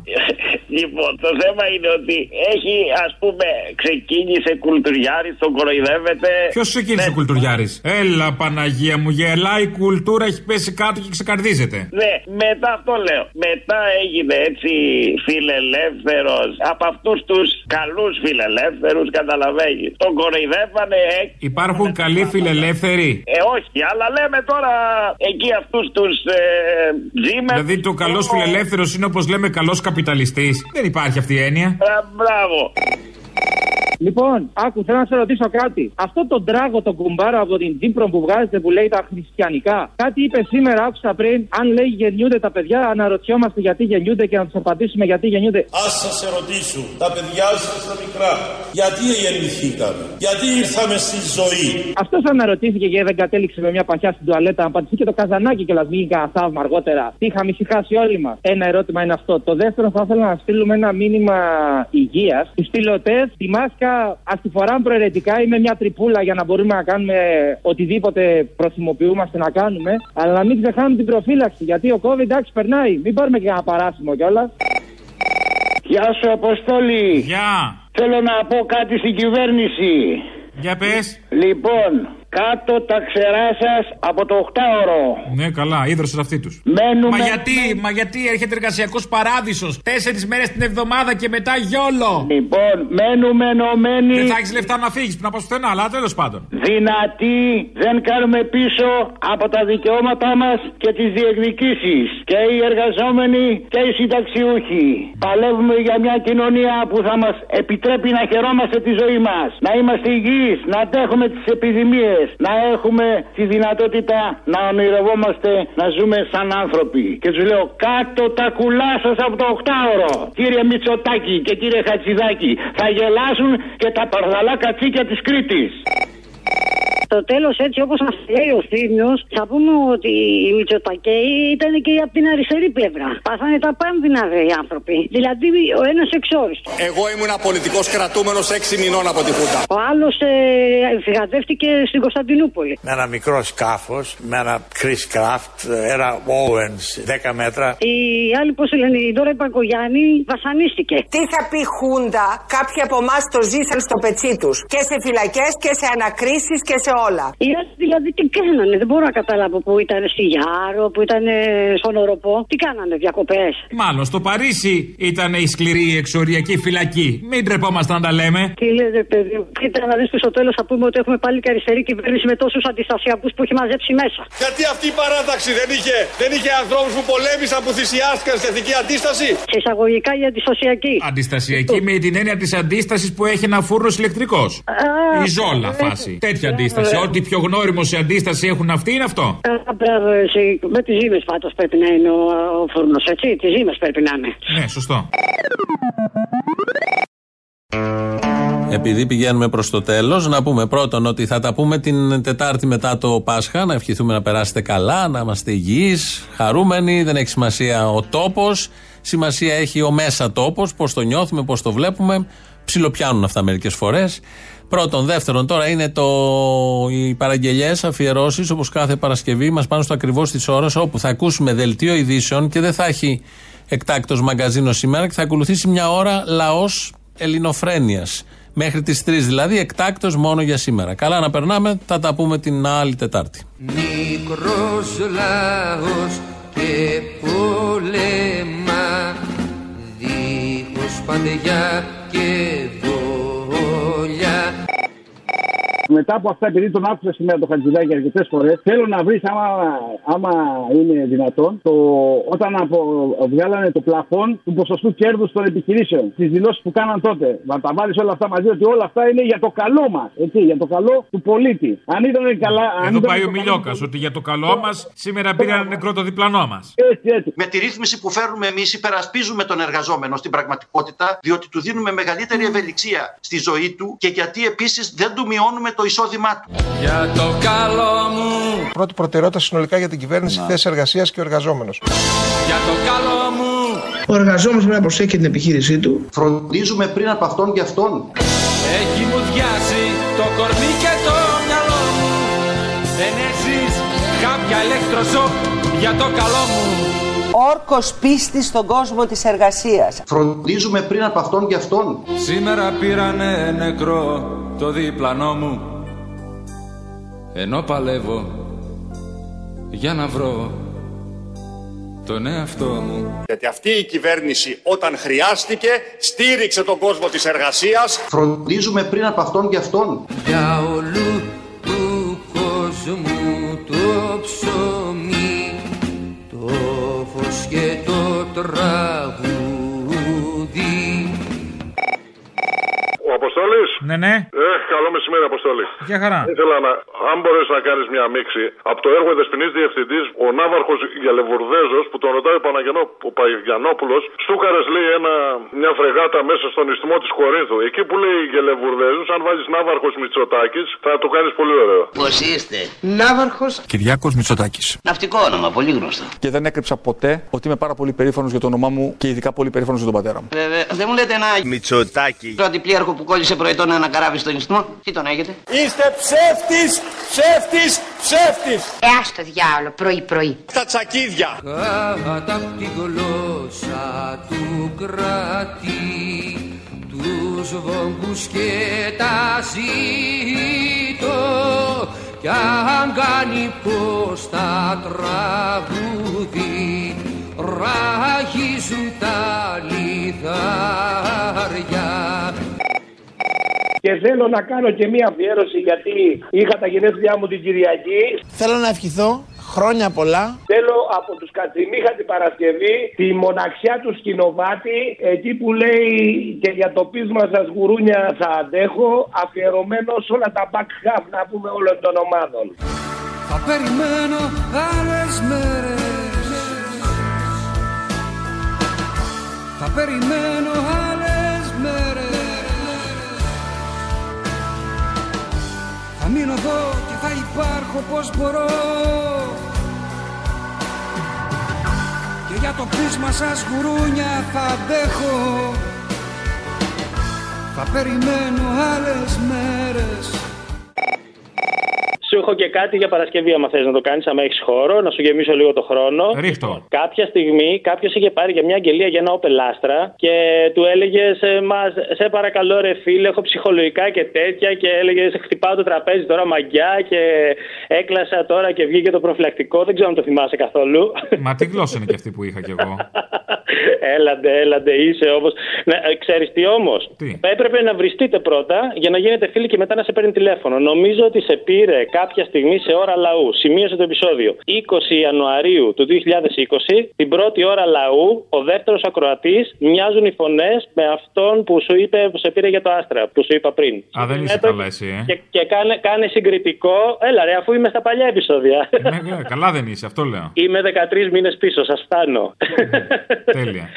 Λοιπόν, το θέμα είναι ότι έχει, ας πούμε, ξεκίνησε κουλτουριάρης, τον κοροϊδεύεται. Ποιος ξεκίνησε κουλτουριάρης? Έλα Παναγία μου, γελάει η κουλτούρα, έχει πέσει κάτω και ξεκαρδίζεται. Ναι, μετά αυτό λέω. Μετά έγινε έτσι φιλελεύθερος, από αυτούς τους καλούς φιλελεύθερους, καταλαβαίνεις. Τον κοροϊδεύανε. Υπάρχουν καλοί φιλελεύθεροι? Όχι, αλλά λέμε τώρα εκεί αυτούς τους τζίμες. Δηλαδή το καλός φιλελεύθερος είναι όπως λέμε καλός καπιταλιστής. Δεν υπάρχει αυτή η έννοια. Μπράβο. Λοιπόν, άκου, θέλω να σε ρωτήσω κάτι. Αυτό το ντράγο, το κουμπάρο από την Κύπρο που βγάζετε που λέει τα χριστιανικά, κάτι είπε σήμερα, άκουσα πριν. Αν λέει γεννιούνται τα παιδιά, αναρωτιόμαστε γιατί γεννιούνται και να τους απαντήσουμε γιατί γεννιούνται. Ας σας ερωτήσω, τα παιδιά σας τα μικρά, γιατί γεννηθήκαμε, γιατί ήρθαμε στη ζωή? Αυτός αναρωτήθηκε γιατί δεν κατέληξε με μια παχιά στην τουαλέτα, να πατήσει και το καζανάκι και να βγει κανένα θαύμα αργότερα. Τι είχαμε ησυχάσει όλοι μας. Ένα ερώτημα είναι αυτό. Το δεύτερο, θα ήθελα να στείλουμε ένα μήνυμα υγείας στους πιλωτές, τη μάσκα. Ας τη φοράμε προαιρετικά ή με μια τρυπούλα για να μπορούμε να κάνουμε οτιδήποτε προθυμοποιούμαστε να κάνουμε. Αλλά να μην ξεχάνουμε την προφύλαξη, γιατί ο COVID, εντάξει, περνάει. Μην πάρουμε και ένα παράσημο κιόλας. Γεια σου, Αποστόλη. Γεια. Θέλω να πω κάτι στην κυβέρνηση. Για πες. Λοιπόν, κάτω τα ξερά σας από το 8ωρο. Ναι, καλά, ίδρωσαν αυτοί τους. Μα γιατί έρχεται εργασιακός παράδεισος 4 μέρες την εβδομάδα και μετά γιόλο. Λοιπόν, μένουμε ενωμένοι. Δεν θα έχεις λεφτά να φύγεις, να πας πουθενά, αλλά τέλος πάντων. Δυνατοί, δεν κάνουμε πίσω από τα δικαιώματά μας και τις διεκδικήσεις. Και οι εργαζόμενοι και οι συνταξιούχοι. Παλεύουμε για μια κοινωνία που θα μας επιτρέπει να χαιρόμαστε τη ζωή μας. Να είμαστε υγιείς, να αντέχουμε τις επιδημίες. Να έχουμε τη δυνατότητα να ονειρευόμαστε, να ζούμε σαν άνθρωποι. Και τους λέω, κάτω τα κουλά σας από το 8ωρο. Κύριε Μητσοτάκη και κύριε Χατζηδάκη, θα γελάσουν και τα παρδαλά κατσίκια της Κρήτης. Στο τέλος, έτσι όπως μας λέει ο Θήμιος, θα πούμε ότι οι Μητσοτακέοι ήταν και από την αριστερή πλευρά. Πάθανε τα πάνδυνα, δε οι άνθρωποι. Δηλαδή, ο ένας εξόριστος. Εγώ ήμουν πολιτικός κρατούμενος 6 μηνών από τη Χούντα. Ο άλλος φυγατεύτηκε στην Κωνσταντινούπολη. Με ένα μικρό σκάφος, με ένα Chris Craft, ένα Owens, 10 μέτρα. Οι άλλοι, πώς λένε, η Ντόρα Παγκογιάννη, βασανίστηκε. Τι θα πει Χούντα, κάποιοι από εμάς το ζήσαν στο πετσί τους. Και σε φυλακές και σε ανακρίσεις και σε όλα. Οι άλλοι δηλαδή τι κάνανε, δεν μπορώ να καταλάβω, που ήταν στη Γιάρο, που ήταν στον Οροπό. Τι κάνανε, διακοπές? Μάλλον στο Παρίσι ήταν η σκληρή εξοριακή φυλακή. Μην τρεπόμαστε να τα λέμε. Τι λέτε, παιδί, κοίτα να δεις που στο τέλος θα πούμε ότι έχουμε πάλι αριστερή κυβέρνηση με τόσους αντιστασιακούς που έχει μαζέψει μέσα. Γιατί αυτή η παράταξη δεν είχε ανθρώπους που πολέμησαν, που θυσιάστηκαν στην εθνική αντίσταση. Σε εισαγωγικά η αντιστασιακή. Αντιστασιακή με την έννοια τη αντίσταση που έχει ένα φούρνο ηλεκτρικό. Η ζόλα φάση. Τέτοια αντίσταση. Σε ό,τι πιο γνώριμο σε αντίσταση έχουν αυτοί είναι αυτό. Μπράβο, εσύ. Με τις ζύμες πάντως πρέπει να είναι ο φούρνος, έτσι. Τις ζύμες πρέπει να είναι. Ναι, σωστό. Επειδή πηγαίνουμε προς το τέλος, να πούμε πρώτον ότι θα τα πούμε την Τετάρτη μετά το Πάσχα. Να ευχηθούμε να περάσετε καλά, να είμαστε υγιείς, χαρούμενοι. Δεν έχει σημασία ο τόπος. Σημασία έχει ο μέσα τόπος, πώς το νιώθουμε, πώς το βλέπουμε. Ψιλοπιάνουν αυτά μερικές φορές. Πρώτον, δεύτερον, τώρα είναι οι παραγγελιές, αφιερώσεις, όπως κάθε Παρασκευή, μας πάνε στο ακριβώς της ώρας, όπου θα ακούσουμε δελτίο ειδήσεων και δεν θα έχει εκτάκτος μαγκαζίνο σήμερα και θα ακολουθήσει μια ώρα λαός ελληνοφρένειας. Μέχρι τις 3 δηλαδή, εκτάκτος μόνο για σήμερα. Καλά να περνάμε, θα τα πούμε την άλλη Τετάρτη. Μικρός λαός και πολέμα, δίχως παντεγιά και δόλια. Μετά από αυτά, επειδή τον άκουσα σήμερα το Χατζηδάκι αρκετές φορές, θέλω να βρεις άμα είναι δυνατόν όταν βγάλανε το πλαφόν του ποσοστού κέρδους των επιχειρήσεων, τις δηλώσεις που κάναν τότε. Να τα βάλεις όλα αυτά μαζί, ότι όλα αυτά είναι για το καλό μας. Έτσι, για το καλό του πολίτη. Αν ήταν καλά. Εδώ πάει ο Μιλιόκας, ότι για το καλό μας σήμερα πήραν νεκρό το διπλανό μας. Έτσι. Με τη ρύθμιση που φέρνουμε εμείς, υπερασπίζουμε τον εργαζόμενο στην πραγματικότητα, διότι του δίνουμε μεγαλύτερη ευελιξία στη ζωή του και γιατί επίσης δεν του μειώνουμε το εισόδημά του. Για το καλό μου. Πρώτη προτεραιότητα συνολικά για την κυβέρνηση, θέσεις εργασίας και ο εργαζόμενος. Για το καλό μου. Ο εργαζόμενος πρέπει να προσέχει την επιχείρησή του. Φροντίζουμε πριν από αυτόν και αυτόν. Έχει μου διάσει το κορμί και το μυαλό μου. Δεν έζεις κάποια ηλεκτροσόκ για το καλό μου. Όρκος πίστης στον κόσμο της εργασίας. Φροντίζουμε πριν από αυτόν και αυτόν. Σήμερα πήρανε νεκρό το διπλανό μου, ενώ παλεύω για να βρω τον εαυτό μου. Γιατί αυτή η κυβέρνηση όταν χρειάστηκε στήριξε τον κόσμο της εργασίας. Φροντίζουμε πριν από αυτόν και αυτόν. Για όλου του κόσμου το ψωμί, το φως και το τραγούδι. Ο Αποστόλης. Ναι. Καλό μεσημέρι, Αποστόλη. Για χαρά. Ήθελα αν μπορείς να κάνεις μια μίξη από το έργο δεσποινής διευθυντής, ο ναύαρχος Γελεβουρδέζος, που τον ρωτάει ο Παγιανόπουλος, στούκαρες λέει μια φρεγάτα μέσα στον Ισθμό της Κορίνθου. Εκεί που λέει Γελεβουρδέζος, αν βάζεις ναύαρχος Μητσοτάκης, θα το κάνεις πολύ ωραίο. Πώς είστε, ναύαρχος Κυριάκος Μητσοτάκης. Ναυτικό όνομα, πολύ γνωστό. Και δεν έκρυψα ποτέ ότι είμαι πάρα πολύ περήφανος για το όνομά μου και ειδικά πολύ περήφανος για τον πατέρα μου. Βέβαια, δεν μου λέτε ένα Μητσοτάκη. Το αντιπλήρχο που κόλλησε προετών ένα καράβι στον Ισθμό. Τι τον έχετε. Είστε ψεύτης, ψεύτης, ψεύτης. Ας το διάολο, πρωί-πρωί. Τα τσακίδια. Κάτω απ' τη γλώσσα του κρατή, τους βόγκους και τα ζήτω, κι αν κάνει πως τα τραγούδι, ράγιζουν τα λιθάρια. Και θέλω να κάνω και μία αφιέρωση, γιατί είχα τα γενέθλιά μου την Κυριακή. Θέλω να ευχηθώ χρόνια πολλά. Θέλω από τους Κατσιμίχα την Παρασκευή τη μοναξιά του Σκηνοβάτη, εκεί που λέει και για το πείσμα σας γουρούνια θα αντέχω, αφιερωμένο σε όλα τα back half, να πούμε, όλων των ομάδων. Θα περιμένω άλλες μέρες, θα περιμένω άλλες μέρες, θα μείνω εδώ και θα υπάρχω πως μπορώ, και για το πείσμα σας γουρούνια θα αντέχω, θα περιμένω άλλες μέρες. Σου έχω και κάτι για Παρασκευή, άμα θες να το κάνεις, άμα έχεις χώρο, να σου γεμίσω λίγο το χρόνο. Ρίχτω. Κάποια στιγμή κάποιος είχε πάρει για μια αγγελία για ένα Opel Astra και του έλεγε σε παρακαλώ ρε φίλε, έχω ψυχολογικά και τέτοια, και έλεγε σε χτυπάω το τραπέζι τώρα μαγκιά και έκλασα τώρα και βγήκε το προφυλακτικό, δεν ξέρω αν το θυμάσαι καθόλου. Μα τι γλώσσα είναι και αυτή που είχα κι εγώ. Έλαντε, είσαι όπως. Ξέρεις τι όμως. Έπρεπε να βριστείτε πρώτα για να γίνετε φίλοι και μετά να σε παίρνει τηλέφωνο. Νομίζω ότι σε πήρε κάποια στιγμή σε ώρα λαού. Σημείωσε το επεισόδιο. 20 Ιανουαρίου του 2020, την πρώτη ώρα λαού, ο δεύτερος ακροατής, μοιάζουν οι φωνές με αυτόν που σου είπε, που σε πήρε για το Άστρα, που σου είπα πριν. Α, δεν είσαι καλά εσύ, Και κάνε συγκριτικό. Έλα ρε, αφού είμαι στα παλιά επεισόδια. Καλά δεν είσαι, αυτό λέω. Είμαι 13 μήνες πίσω, σας φτάνω. Τέλεια.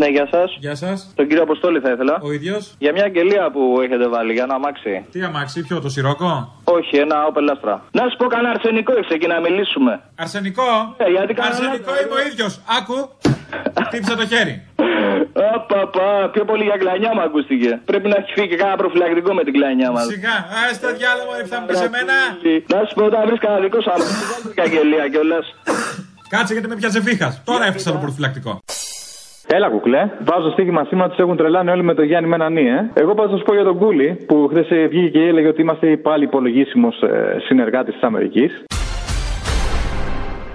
Ναι, γεια σας. Γεια σας. Τον κύριο Αποστόλη θα ήθελα. Ο ίδιος. Για μια αγγελία που έχετε βάλει, για ένα αμάξι. Τι αμάξι, ποιο, το Σιρόκο? Όχι, ένα Opel Astra. Να σου πω κανένα αρσενικό, ήρθε και να μιλήσουμε. Αρσενικό? Γιατί αρσενικό είμαι ο ίδιος. Άκου. Χτύπησα το χέρι. Απαπα, πιο πολύ για κλανιά μου ακούστηκε. Πρέπει να έχει φύγει και κάνα προφυλακτικό με την κλανιά μας. Σιγά, ας τα διάλογο, θα μου πεις εμένα. Να σου πω, όταν βρεις κανένα δικό σου άλλο, δεν καγγελία κιόλας. Κάτσε γιατί με πιάσε φύχας. Τώρα έφτιαξα το προφυλακτικό. Έλα, κουκλέ. Βάζω στοίχημα σήμα, τους έχουν τρελάνει όλοι με το Γιάννη με έναν νι, ε. Εγώ πάντως θα σου πω για τον Κούλι που χθες βγήκε και έλεγε ότι είμαστε πάλι υπολογίσιμος συνεργάτης της Αμερικής.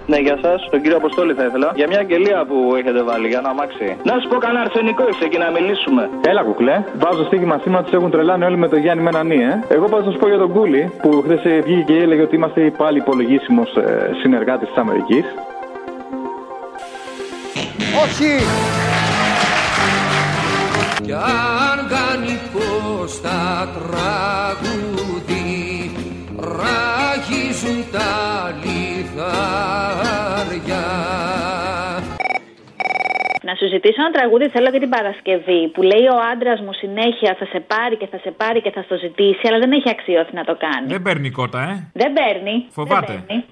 Ναι, για σας, τον κύριο Αποστόλη θα ήθελα. Για μια αγγελία που έχετε βάλει, για ένα αμάξι. Να σου πω κανένα αρσενικό, ήρθε και να μιλήσουμε. Έλα, κουκλέ. Βάζω στοίχημα σήμα, τους έχουν τρελάνει όλοι με το Γιάννη με έναν νι, ε. Εγώ πάντως θα σου πω για τον Κούλι που χθες βγήκε και έλεγε ότι είμαστε πάλι υπολογίσιμος συνεργάτης της Αμερικής. Όχι! Κι αν κάνει πως τα τραγούδι ράγιζουν τα λιθάρια. Να σου ζητήσω ένα τραγούδι, θέλω και την Παρασκευή, που λέει ο άντρας μου συνέχεια θα σε πάρει και θα σε πάρει και θα στο ζητήσει, αλλά δεν έχει αξιώθει να το κάνει. Δεν παίρνει κότα, ε. Δεν παίρνει. Φοβάται. Δεν παίρνει.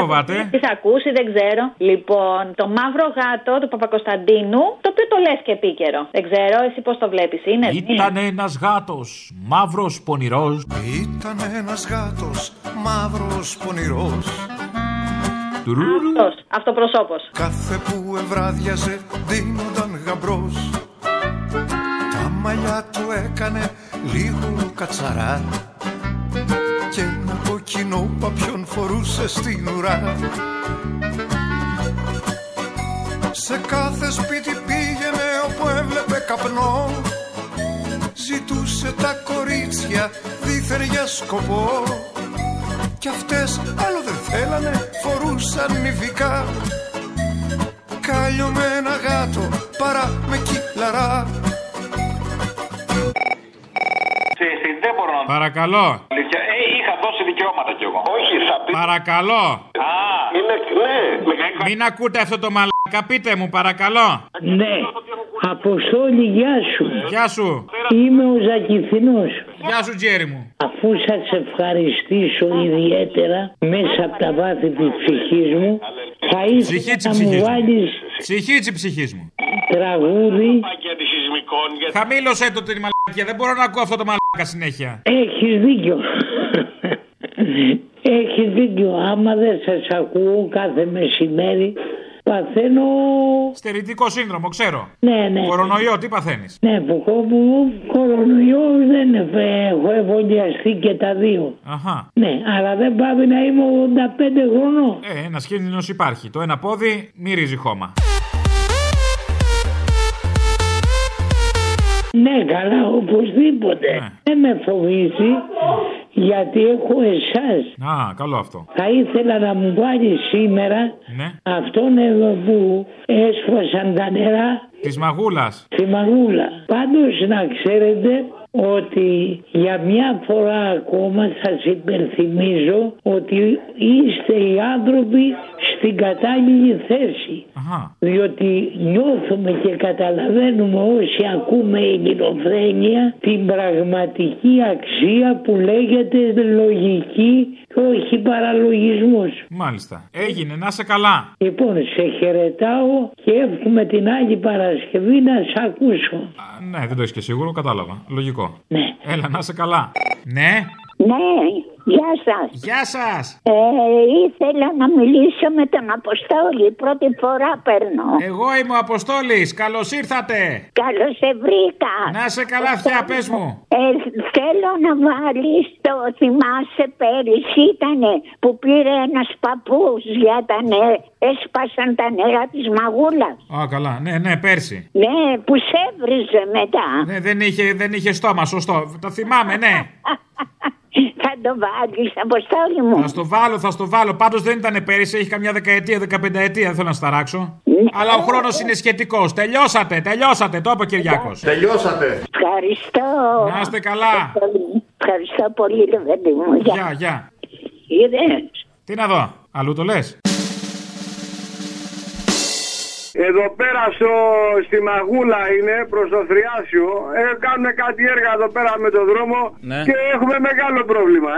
Φοβάται. Τι θα ακούσει, δεν ξέρω. Λοιπόν, το μαύρο γάτο του Παπακωσταντίνου, το οποίο το λες και επίκαιρο. Δεν ξέρω, εσύ πώς το βλέπεις, είναι. Ήταν ένας γάτος, μαύρος πονηρός. Ήταν ένας γάτος, μαύρος πονηρός. Αυτοπροσώπος. Κάθε που ευράδιαζε δίνονταν γαμπρός. Τα μαλλιά του έκανε λίγο κατσαρά και ένα κοκκινό παπιόν φορούσε στην ουρά. Σε κάθε σπίτι πήγαινε όπου έβλεπε καπνό, ζητούσε τα κορίτσια δίθεν για σκοπό. Κι αυτές άλλο δεν θέλανε, φορούσαν νηφικά. Κάλιο με ένα γάτο, παρά με κύλαρα. Δεν μπορώ να... Παρακαλώ. Είχα δώσει δικαιώματα κι εγώ. Όχι, θα πει... Παρακαλώ. Α, είναι... ναι. Μην ακούτε αυτό το μαλάκα, πείτε μου, παρακαλώ. Ναι. Αποστόλη, γεια σου. Γεια σου. Είμαι ο Ζακηθινός. Γεια σου, Τζέρι μου. Αφού σας ευχαριστήσω ιδιαίτερα μέσα από τα βάθη της ψυχής μου, θα ήθελα να μου βάλεις... Ψυχή ψυχής μου. Τραγούδι. Χαμήλωσέ το την μαλακία, δεν μπορώ να ακούω αυτό το μαλακά συνέχεια. Έχεις δίκιο. Έχεις δίκιο. Άμα δεν σας ακούω κάθε μεσημέρι, παθαίνω... Στερητικό σύνδρομο, ξέρω. Ναι, ναι. Κορονοϊό, τι παθαίνεις? Ναι, κορονοϊό δεν έχω εμβολιαστεί και τα δύο. Αχα. Ναι, αλλά δεν πάβει να είμαι 85 χρονών. Ένας κίνδυνος υπάρχει. Το ένα πόδι μυρίζει χώμα. Ναι, καλά, οπωσδήποτε. Ναι. Δεν με φοβίζει, γιατί έχω εσάς. Α, καλό αυτό. Θα ήθελα να μου βάλει σήμερα, ναι, αυτόν εδώ που έσφασαν τα νερά. Της Μαγούλας. Τη Μαγούλα. Πάντως να ξέρετε ότι για μια φορά ακόμα σας υπενθυμίζω ότι είστε οι άνθρωποι στην κατάλληλη θέση. Αχα. Διότι νιώθουμε και καταλαβαίνουμε όσοι ακούμε ελληνοφρένεια την πραγματική αξία που λέγεται λογική και όχι παραλογισμός. Μάλιστα. Έγινε, να σε καλά. Λοιπόν, σε χαιρετάω και εύχομαι την Άγη Παρασκευή να σε ακούσω. Α, ναι, δεν το είσαι και σίγουρο, κατάλαβα. Λογικό. Ναι. Έλα, να είσαι καλά. Ναι. Ναι, γεια σας. Γεια σας. Ήθελα να μιλήσω με τον Αποστόλη. Πρώτη φορά παίρνω. Εγώ είμαι ο Αποστόλης. Καλώς ήρθατε. Καλώς σε βρήκα. Να είσαι καλά, θεία, πες μου. Θέλω να βάλεις το... Θυμάσαι πέρυσι ήτανε που πήρε ένας παππούς για τα νερά. Έσπασαν τα νερά της Μαγούλας. Α, καλά. Ναι, ναι, πέρσι. Ναι, που σέβριζε μετά. Ναι, δεν είχε στόμα, σωστό. Το θυμάμαι, ναι. Θα το βάλεις, Αποστόλη μου. Θα στο βάλω, Πάντως δεν ήταν πέρυσι, έχει καμιά δεκαετία, 15ετία. Δεν θέλω να σταράξω. Ναι. Αλλά ο χρόνος είναι σχετικός. Τελειώσατε. Το είπε ο Κυριάκος. Τελειώσατε. Ευχαριστώ. Να είστε καλά. Ευχαριστώ πολύ, ρε παιδί μου. Γεια. Τι να δω, αλλού το λες. Εδώ πέρα στη Μαγούλα είναι, προς το Θριάσιο. Κάνουν κάτι έργα εδώ πέρα με το δρόμο, ναι. Και έχουμε μεγάλο πρόβλημα.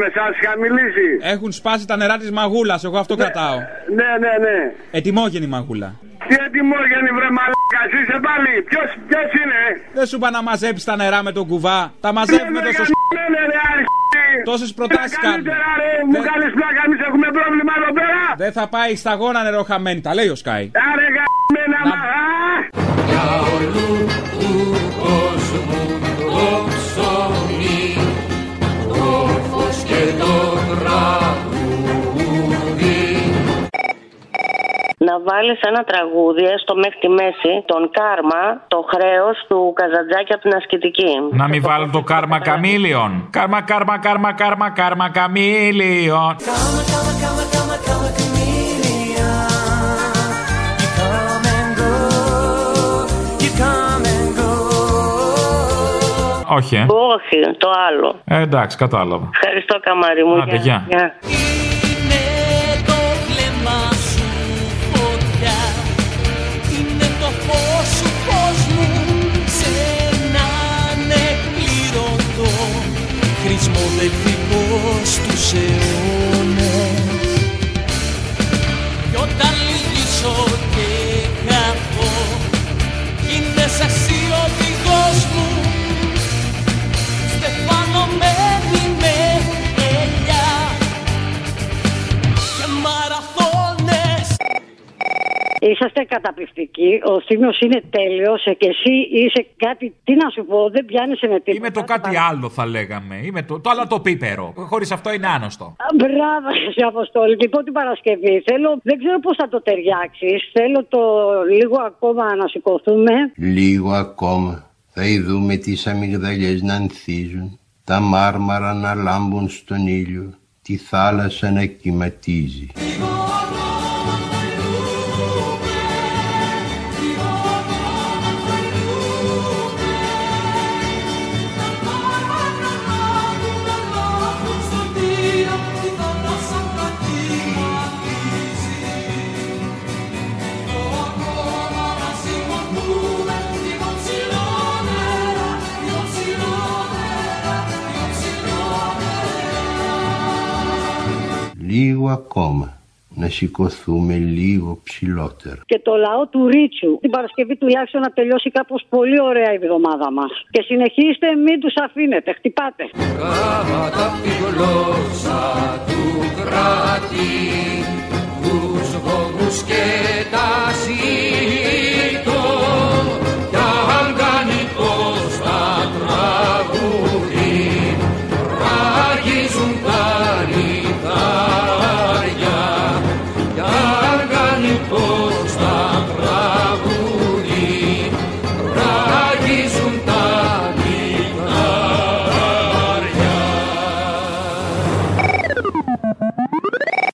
με εσάς, είχα μιλήσει. Έχουν σπάσει τα νερά της Μαγούλας, εγώ αυτό κρατάω. Ναι. Ετοιμόγενη Μαγούλα. Τι ετοιμόγενη βρε μαλάκας είσαι πάλι, ποιος είναι? Δεν σου είπα να μαζέψεις τα νερά με τον κουβά, τα μαζεύουμε τόσο τόσες προτάσεις κάνουν. Μου κάνεις πλάκα, εμείς έχουμε πρόβλημα εδώ πέρα. Δεν θα πάει στα γόνα νερό χαμένη, τα λέει ο Σκάι. Άρε γαμμένα μαγά. Για όλου του κόσμου το ψωμί, το φως και το τραγούδι. Να βάλεις ένα τραγούδι, έστω μέχρι τη μέση, τον Κάρμα, το χρέος του Καζαντζάκη από την ασκητική. Να μην βάλω το Κάρμα Καμίλιον. Κάρμα Καμίλιον. Κάρμα Καμίλιον. Όχι, όχι, το άλλο. Εντάξει, κατάλαβα. Ευχαριστώ, καμάρι μου. Άντε, γεια. Μολεκτικός τους αιώνες. Κι όταν λυγίσω και χαθώ, είναι αξιωδηγός μου. Στεφανωμένη με ελιά και μαραθώνες. Είσαστε καταπληκτικοί, ο Θήμιος είναι τέλειος και εσύ είσαι κάτι, τι να σου πω, δεν πιάνεσαι με τίποτα. Είμαι το κάτι άλλο θα λέγαμε, είμαι το άλλο το πίπερο, χωρίς αυτό είναι άνοστο. Μπράβο σε Αποστόλη, λοιπόν την Παρασκευή, δεν ξέρω πώς θα το ταιριάξεις, θέλω το λίγο ακόμα να σηκωθούμε. Λίγο ακόμα θα ειδούμε τις αμυγδαλιές να ανθίζουν, τα μάρμαρα να λάμπουν στον ήλιο, τη θάλασσα να κυματίζει. Λίγο ακόμα, να σηκωθούμε λίγο ψηλότερα. Και το λαό του Ρίτσου, την Παρασκευή τουλάχιστον να τελειώσει κάπως πολύ ωραία η εβδομάδα μας. Και συνεχίστε, μην τους αφήνετε, χτυπάτε. Γράμματα απ' τη γλώσσα του κράτη.